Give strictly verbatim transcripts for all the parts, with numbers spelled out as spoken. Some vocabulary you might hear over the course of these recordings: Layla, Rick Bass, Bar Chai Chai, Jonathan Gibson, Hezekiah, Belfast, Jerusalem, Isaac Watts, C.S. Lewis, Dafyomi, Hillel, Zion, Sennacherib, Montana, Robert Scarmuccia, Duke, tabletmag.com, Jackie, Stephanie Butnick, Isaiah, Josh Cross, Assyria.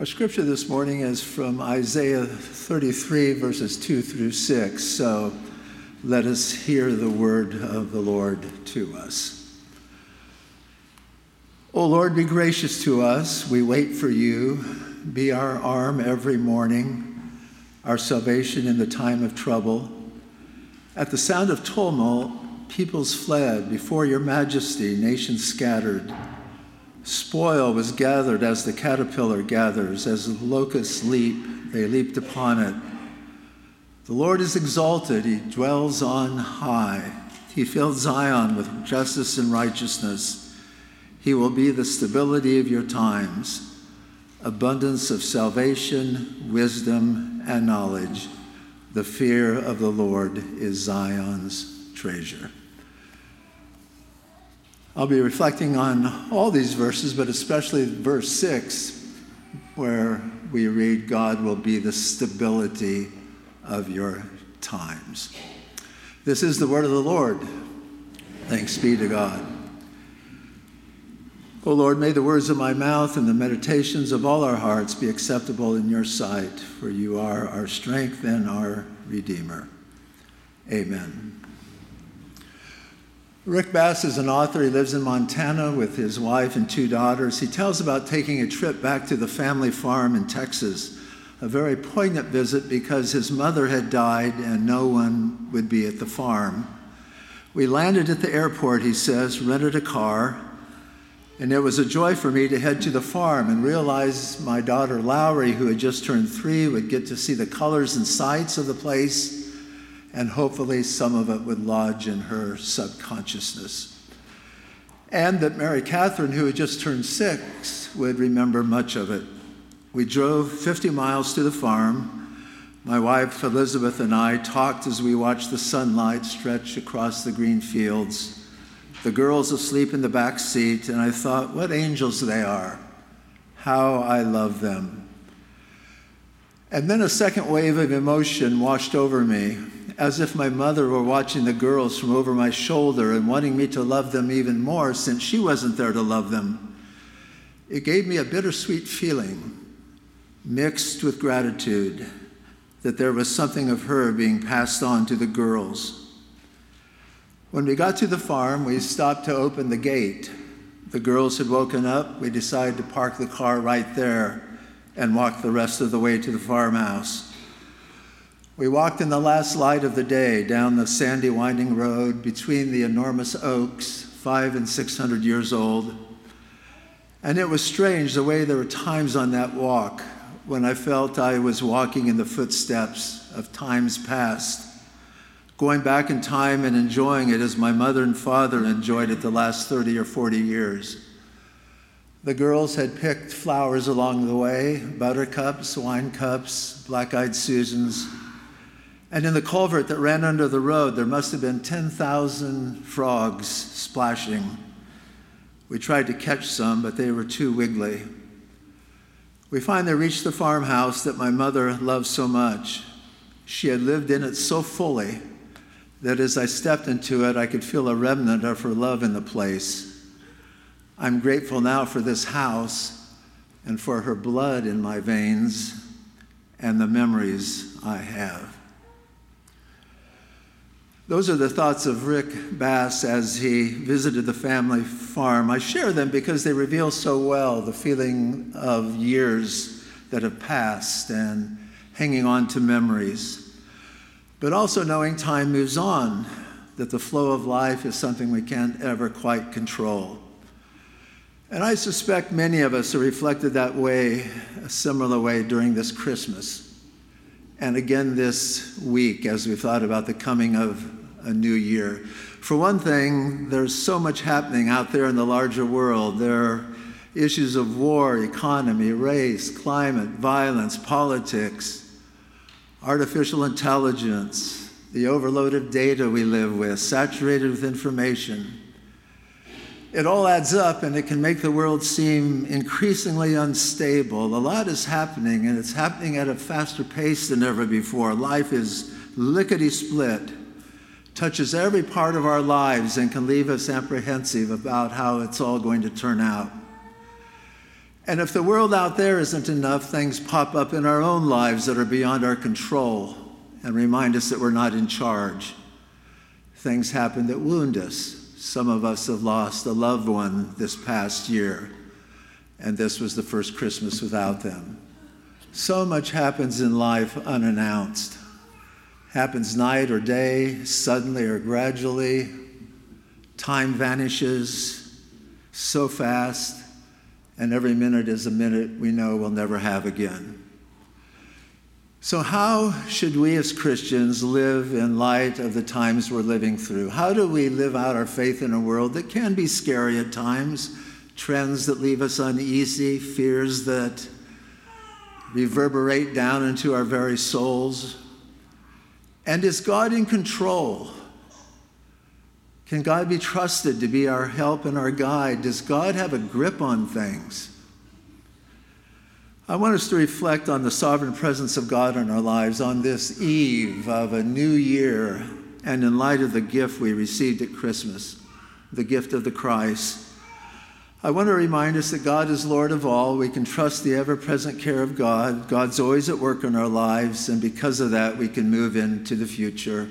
Our scripture this morning is from Isaiah thirty-three, verses two through six. So let us hear the word of the Lord to us. O Lord, be gracious to us. We wait for you. Be our arm every morning, our salvation in the time of trouble. At the sound of tumult, peoples fled. Before your majesty, nations scattered. Spoil was gathered as the caterpillar gathers, as the locusts leap, they leaped upon it. The Lord is exalted, he dwells on high. He filled Zion with justice and righteousness. He will be the stability of your times, abundance of salvation, wisdom, and knowledge. The fear of the Lord is Zion's treasure. I'll be reflecting on all these verses, but especially verse six, where we read, God will be the stability of your times. This is the word of the Lord. Thanks be to God. O Lord, may the words of my mouth and the meditations of all our hearts be acceptable in your sight, for you are our strength and our Redeemer. Amen. Rick Bass is an author. He lives in Montana with his wife and two daughters. He tells about taking a trip back to the family farm in Texas, a very poignant visit because his mother had died and no one would be at the farm. We landed at the airport, he says, rented a car, and it was a joy for me to head to the farm and realize my daughter Lowry, who had just turned three, would get to see the colors and sights of the place, and hopefully some of it would lodge in her subconsciousness. And that Mary Catherine, who had just turned six, would remember much of it. We drove fifty miles to the farm. My wife, Elizabeth, and I talked as we watched the sunlight stretch across the green fields, the girls asleep in the back seat, and I thought, what angels they are. How I love them. And then a second wave of emotion washed over me, as if my mother were watching the girls from over my shoulder and wanting me to love them even more since she wasn't there to love them. It gave me a bittersweet feeling, mixed with gratitude, that there was something of her being passed on to the girls. When we got to the farm, we stopped to open the gate. The girls had woken up. We decided to park the car right there and walked the rest of the way to the farmhouse. We walked in the last light of the day down the sandy winding road between the enormous oaks, five and six hundred years old. And it was strange the way there were times on that walk when I felt I was walking in the footsteps of times past, going back in time and enjoying it as my mother and father enjoyed it the last thirty or forty years. The girls had picked flowers along the way, buttercups, wine cups, black-eyed Susans. And in the culvert that ran under the road, there must have been ten thousand frogs splashing. We tried to catch some, but they were too wiggly. We finally reached the farmhouse that my mother loved so much. She had lived in it so fully that as I stepped into it, I could feel a remnant of her love in the place. I'm grateful now for this house and for her blood in my veins and the memories I have. Those are the thoughts of Rick Bass as he visited the family farm. I share them because they reveal so well the feeling of years that have passed and hanging on to memories, but also knowing time moves on, that the flow of life is something we can't ever quite control. And I suspect many of us are reflected that way, a similar way, during this Christmas, and again this week as we thought about the coming of a new year. For one thing, there's so much happening out there in the larger world. There are issues of war, economy, race, climate, violence, politics, artificial intelligence, the overload of data we live with, saturated with information. It all adds up, and it can make the world seem increasingly unstable. A lot is happening, and it's happening at a faster pace than ever before. Life is lickety-split, touches every part of our lives, and can leave us apprehensive about how it's all going to turn out. And if the world out there isn't enough, things pop up in our own lives that are beyond our control and remind us that we're not in charge. Things happen that wound us. Some of us have lost a loved one this past year, and this was the first Christmas without them. So much happens in life unannounced. Happens night or day, suddenly or gradually. Time vanishes so fast, and every minute is a minute we know we'll never have again. So how should we as Christians live in light of the times we're living through? How do we live out our faith in a world that can be scary at times, trends that leave us uneasy, fears that reverberate down into our very souls? And is God in control? Can God be trusted to be our help and our guide? Does God have a grip on things? I want us to reflect on the sovereign presence of God in our lives on this eve of a new year, and in light of the gift we received at Christmas, the gift of the Christ. I want to remind us that God is Lord of all. We can trust the ever-present care of God. God's always at work in our lives, and because of that, we can move into the future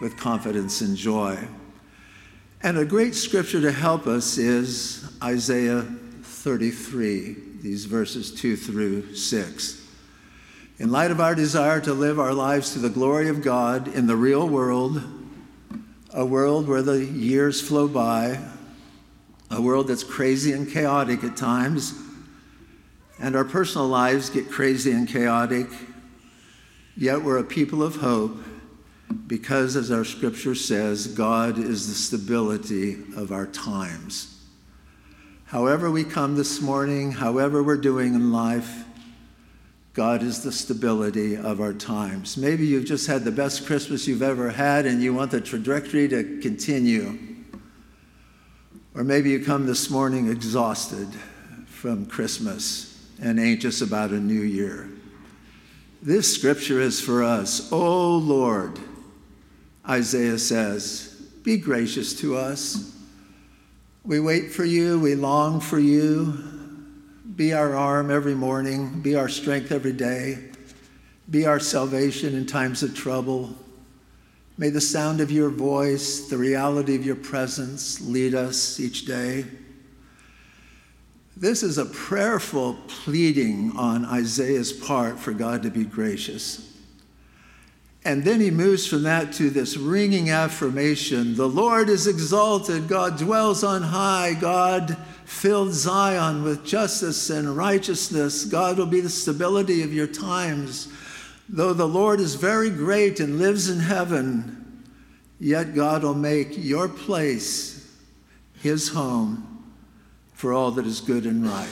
with confidence and joy. And a great scripture to help us is Isaiah thirty-three, these verses two through six. In light of our desire to live our lives to the glory of God in the real world, a world where the years flow by, a world that's crazy and chaotic at times, and our personal lives get crazy and chaotic, yet we're a people of hope because, as our scripture says, God is the stability of our times. However we come this morning, however we're doing in life, God is the stability of our times. Maybe you've just had the best Christmas you've ever had and you want the trajectory to continue. Or maybe you come this morning exhausted from Christmas and anxious about a new year. This scripture is for us. "O Lord," Isaiah says, "be gracious to us. We wait for you, we long for you. Be our arm every morning, be our strength every day, be our salvation in times of trouble. May the sound of your voice, the reality of your presence, lead us each day." This is a prayerful pleading on Isaiah's part for God to be gracious. And then he moves from that to this ringing affirmation: "The Lord is exalted, God dwells on high, God filled Zion with justice and righteousness. God will be the stability of your times. Though the Lord is very great and lives in heaven, yet God will make your place his home for all that is good and right."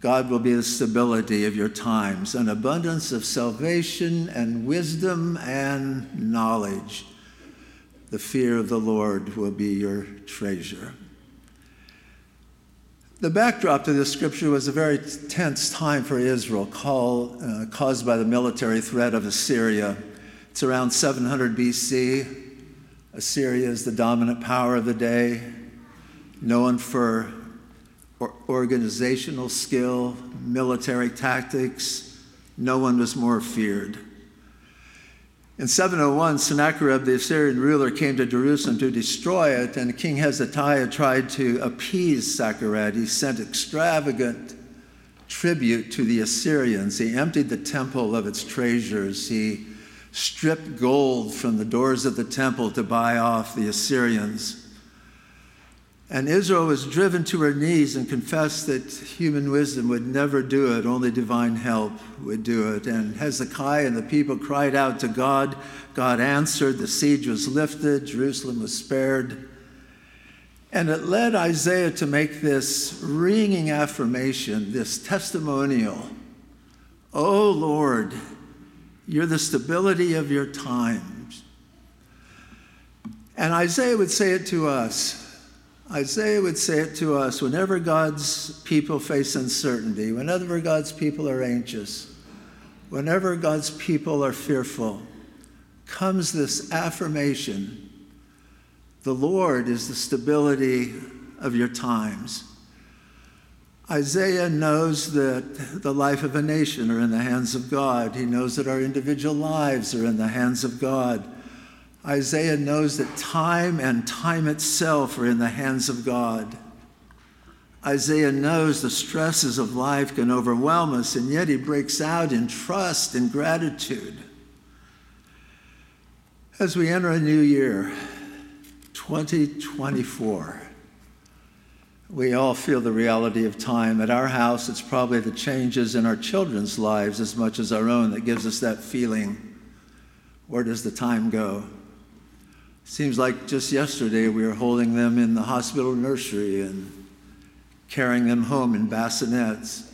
God will be the stability of your times, an abundance of salvation and wisdom and knowledge. The fear of the Lord will be your treasure. The backdrop to this scripture was a very tense time for Israel, call, uh, caused by the military threat of Assyria. It's around seven hundred B C. Assyria is the dominant power of the day, known for or- organizational skill, military tactics. No one was more feared. In seven oh one, Sennacherib, the Assyrian ruler, came to Jerusalem to destroy it, and King Hezekiah tried to appease Sennacherib. He sent extravagant tribute to the Assyrians. He emptied the temple of its treasures. He stripped gold from the doors of the temple to buy off the Assyrians. And Israel was driven to her knees and confessed that human wisdom would never do it, only divine help would do it. And Hezekiah and the people cried out to God. God answered, the siege was lifted, Jerusalem was spared. And it led Isaiah to make this ringing affirmation, this testimonial: "O Lord, you're the stability of your times." And Isaiah would say it to us. Isaiah would say it to us whenever God's people face uncertainty, whenever God's people are anxious, whenever God's people are fearful, comes this affirmation: "The Lord is the stability of your times." Isaiah knows that the life of a nation are in the hands of God. He knows that our individual lives are in the hands of God. Isaiah knows that time and time itself are in the hands of God. Isaiah knows the stresses of life can overwhelm us, and yet he breaks out in trust and gratitude. As we enter a new year, twenty twenty-four, we all feel the reality of time. At our house, it's probably the changes in our children's lives as much as our own that gives us that feeling. Where does the time go? Seems like just yesterday we were holding them in the hospital nursery and carrying them home in bassinets.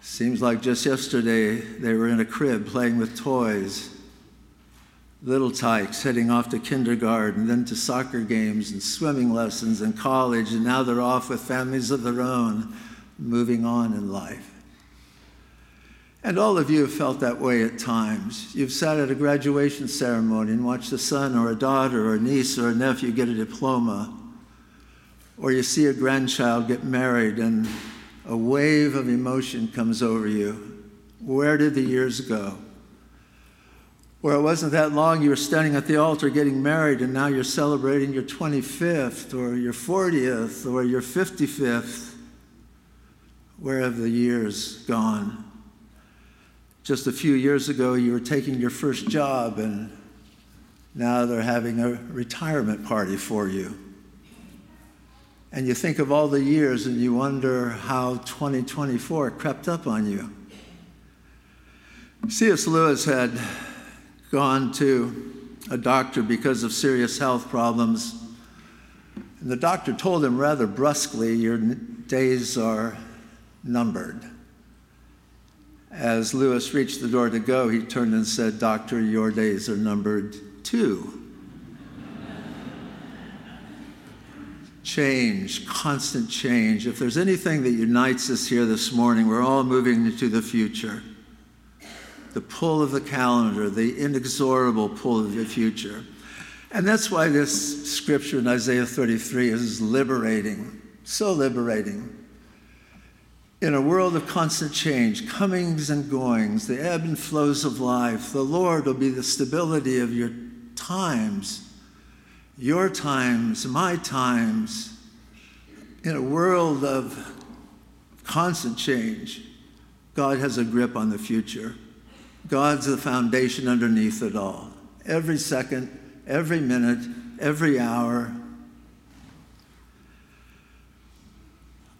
Seems like just yesterday they were in a crib playing with toys. Little tykes heading off to kindergarten, then to soccer games and swimming lessons and college, and now they're off with families of their own, moving on in life. And all of you have felt that way at times. You've sat at a graduation ceremony and watched a son or a daughter or a niece or a nephew get a diploma, or you see a grandchild get married and a wave of emotion comes over you. Where did the years go? Where it wasn't that long, you were standing at the altar getting married, and now you're celebrating your twenty-fifth or your fortieth or your fifty-fifth. Where have the years gone? Just a few years ago, you were taking your first job, and now they're having a retirement party for you. And you think of all the years, and you wonder how twenty twenty-four crept up on you. C S Lewis had gone to a doctor because of serious health problems. And the doctor told him rather brusquely, your days are numbered. As Lewis reached the door to go, he turned and said, "Doctor, your days are numbered too." Change, constant change. If there's anything that unites us here this morning, we're all moving into the future. The pull of the calendar, the inexorable pull of the future. And that's why this scripture in Isaiah thirty-three is liberating, so liberating. In a world of constant change, comings and goings, the ebb and flows of life, the Lord will be the stability of your times, your times, my times. In a world of constant change, God has a grip on the future. God's the foundation underneath it all. Every second, every minute, every hour.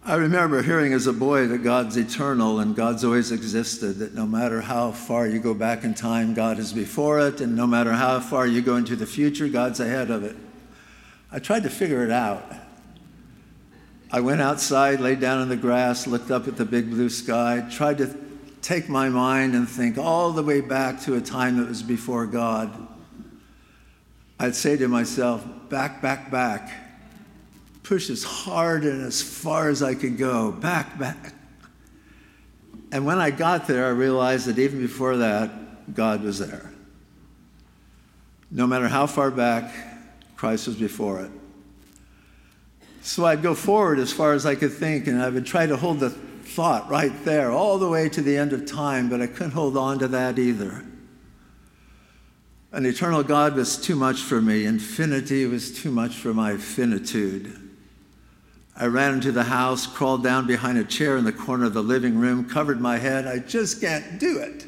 I remember hearing as a boy that God's eternal and God's always existed, that no matter how far you go back in time, God is before it, and no matter how far you go into the future, God's ahead of it. I tried to figure it out. I went outside, laid down in the grass, looked up at the big blue sky, tried to take my mind and think all the way back to a time that was before God. I'd say to myself, back, back, back. Push as hard and as far as I could go, back, back. And when I got there, I realized that even before that, God was there. No matter how far back, Christ was before it. So I'd go forward as far as I could think, and I would try to hold the thought right there all the way to the end of time, but I couldn't hold on to that either. An eternal God was too much for me. Infinity was too much for my finitude. I ran into the house, crawled down behind a chair in the corner of the living room, covered my head. I just can't do it.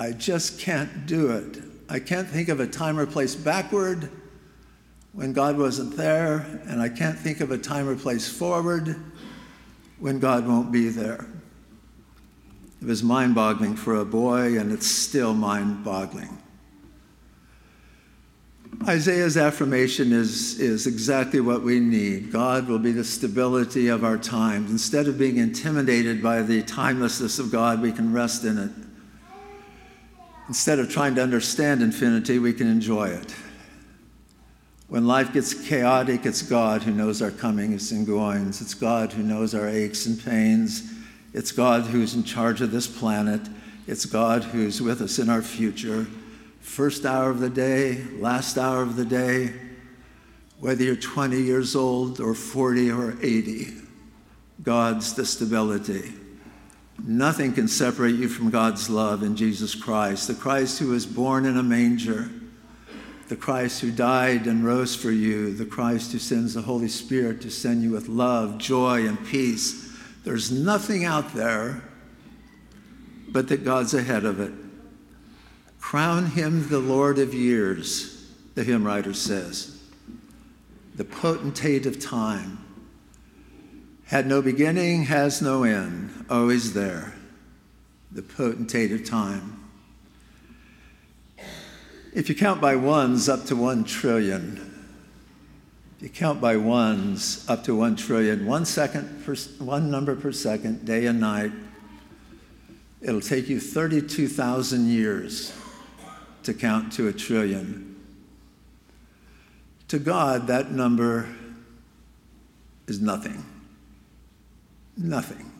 I just can't do it. I can't think of a time or place backward when God wasn't there, and I can't think of a time or place forward when God won't be there. It was mind-boggling for a boy, and it's still mind-boggling. Isaiah's affirmation is, is exactly what we need. God will be the stability of our times. Instead of being intimidated by the timelessness of God, we can rest in it. Instead of trying to understand infinity, we can enjoy it. When life gets chaotic, it's God who knows our comings and goings. It's God who knows our aches and pains. It's God who's in charge of this planet. It's God who's with us in our future. First hour of the day, last hour of the day, whether you're twenty years old or forty or eighty, God's disability. Nothing can separate you from God's love in Jesus Christ, the Christ who was born in a manger, the Christ who died and rose for you, the Christ who sends the Holy Spirit to send you with love, joy, and peace. There's nothing out there but that God's ahead of it. Crown him the Lord of years, the hymn writer says, the potentate of time. Had no beginning, has no end, always there, the potentate of time. If you count by ones, up to one trillion. If you count by ones, up to one trillion, one second, per, one number per second, day and night, it'll take you thirty-two thousand years to count to a trillion. To God, that number is nothing. Nothing.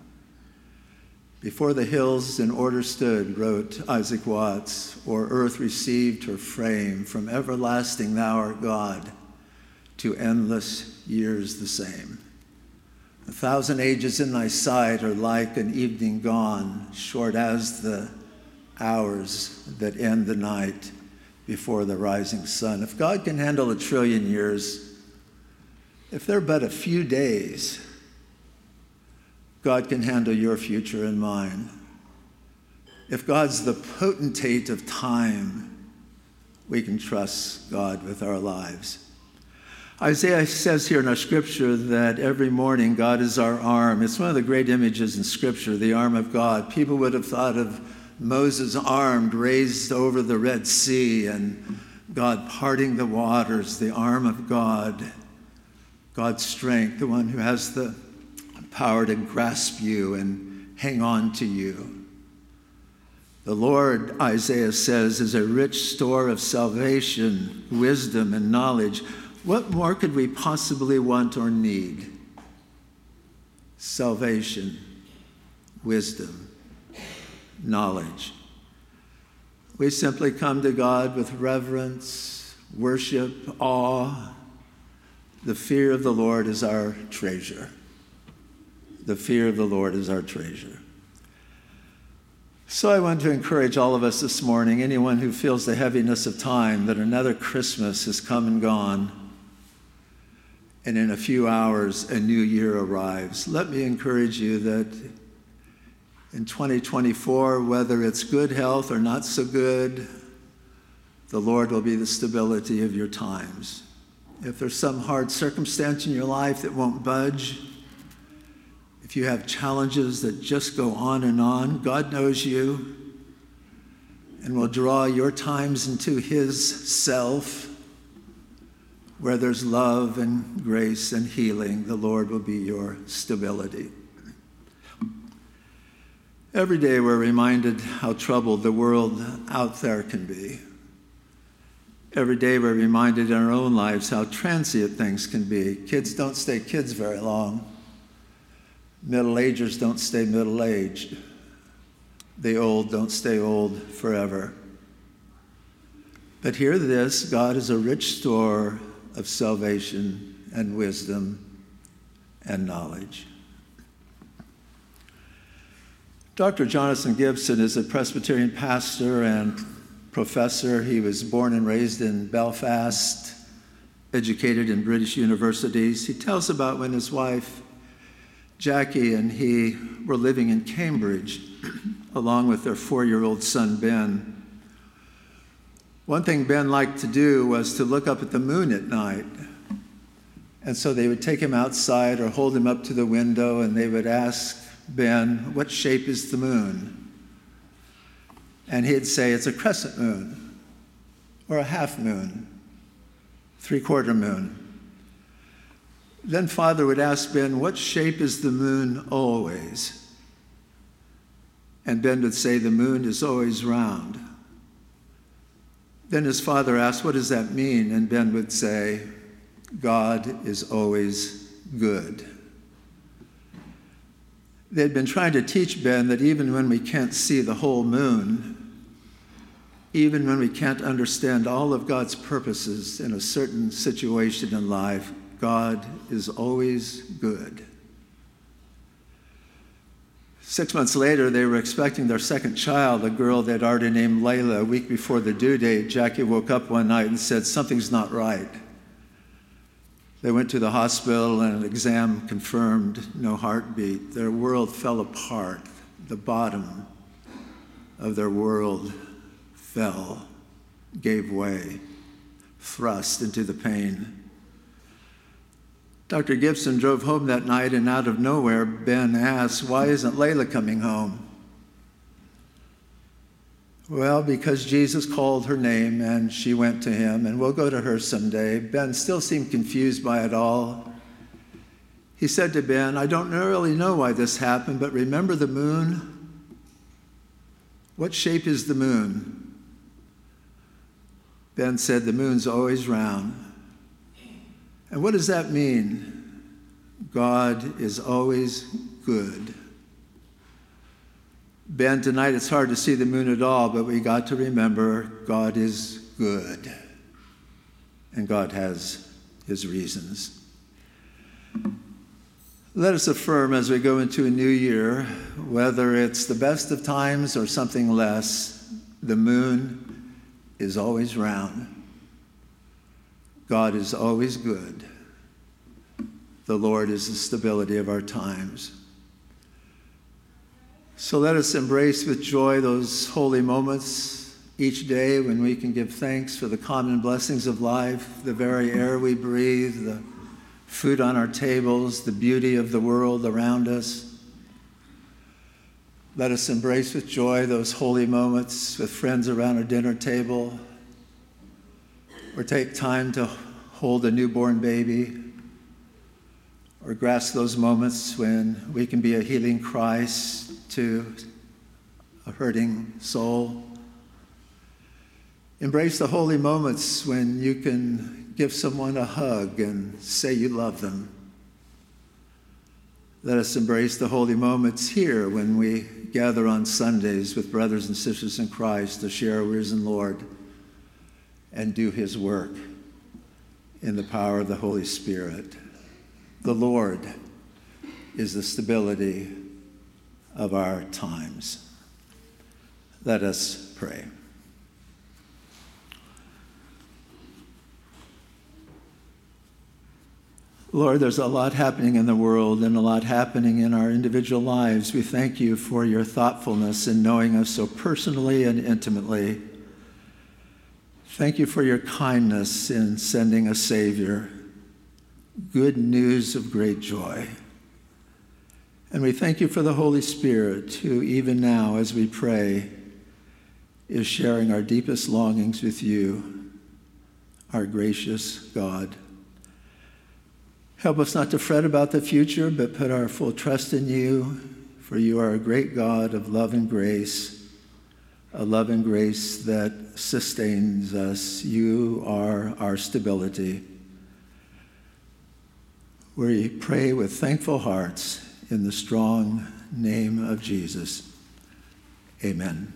Before the hills in order stood, wrote Isaac Watts, or earth received her frame, from everlasting thou art God, to endless years the same. A thousand ages in thy sight are like an evening gone, short as the hours that end the night before the rising sun. If God can handle a trillion years, if there are but a few days, God can handle your future and mine. If God's the potentate of time, we can trust God with our lives. Isaiah says here in our scripture that every morning God is our arm. It's one of the great images in scripture, the arm of God. People would have thought of Moses' arm raised over the Red Sea and God parting the waters, the arm of God, God's strength, the one who has the power to grasp you and hang on to you. The Lord, Isaiah says, is a rich store of salvation, wisdom, and knowledge. What more could we possibly want or need? Salvation, wisdom, knowledge. We simply come to God with reverence, worship, awe. The fear of the Lord is our treasure. The fear of the Lord is our treasure. So I want to encourage all of us this morning, anyone who feels the heaviness of time, that another Christmas has come and gone, and in a few hours, a new year arrives. Let me encourage you that in twenty twenty-four, whether it's good health or not so good, the Lord will be the stability of your times. If there's some hard circumstance in your life that won't budge, if you have challenges that just go on and on, God knows you and will draw your times into his self, where there's love and grace and healing. The Lord will be your stability. Every day we're reminded how troubled the world out there can be. Every day we're reminded in our own lives how transient things can be. Kids don't stay kids very long. Middle agers don't stay middle aged. The old don't stay old forever. But hear this, God is a rich store of salvation and wisdom and knowledge. Doctor Jonathan Gibson is a Presbyterian pastor and professor. He was born and raised in Belfast, educated in British universities. He tells about when his wife Jackie and he were living in Cambridge along with their four-year-old son, Ben. One thing Ben liked to do was to look up at the moon at night. And so they would take him outside or hold him up to the window and they would ask Ben, what shape is the moon? And he'd say, it's a crescent moon or a half moon, three-quarter moon. Then Father would ask Ben, what shape is the moon always? And Ben would say, the moon is always round. Then his father asked, what does that mean? And Ben would say, God is always good. They'd been trying to teach Ben that even when we can't see the whole moon, even when we can't understand all of God's purposes in a certain situation in life, God is always good. Six months later, they were expecting their second child, a girl they'd already named Layla. A week before the due date, Jackie woke up one night and said, "Something's not right." They went to the hospital, and an exam confirmed no heartbeat. Their world fell apart. The bottom of their world fell, gave way, thrust into the pain. Doctor Gibson drove home that night, and out of nowhere, Ben asked, "Why isn't Layla coming home?" Well, because Jesus called her name and she went to him, and we'll go to her someday. Ben still seemed confused by it all. He said to Ben, "I don't really know why this happened, but remember the moon? What shape is the moon?" Ben said, "The moon's always round." "And what does that mean?" "God is always good." Ben, tonight it's hard to see the moon at all, but we got to remember God is good, and God has his reasons. Let us affirm as we go into a new year, whether it's the best of times or something less, the moon is always round. God is always good. The Lord is the stability of our times. So let us embrace with joy those holy moments each day when we can give thanks for the common blessings of life, the very air we breathe, the food on our tables, the beauty of the world around us. Let us embrace with joy those holy moments with friends around a dinner table, or take time to hold a newborn baby, or grasp those moments when we can be a healing Christ to a hurting soul. Embrace the holy moments when you can give someone a hug and say you love them. Let us embrace the holy moments here when we gather on Sundays with brothers and sisters in Christ to share our risen Lord and do his work in the power of the Holy Spirit. The Lord is the stability of our times. Let us pray. Lord, there's a lot happening in the world and a lot happening in our individual lives. We thank you for your thoughtfulness in knowing us so personally and intimately. Thank you for your kindness in sending a Savior. Good news of great joy. And we thank you for the Holy Spirit, who even now, as we pray, is sharing our deepest longings with you, our gracious God. Help us not to fret about the future, but put our full trust in you, for you are a great God of love and grace, a love and grace that sustains us. You are our stability. We pray with thankful hearts in the strong name of Jesus. Amen.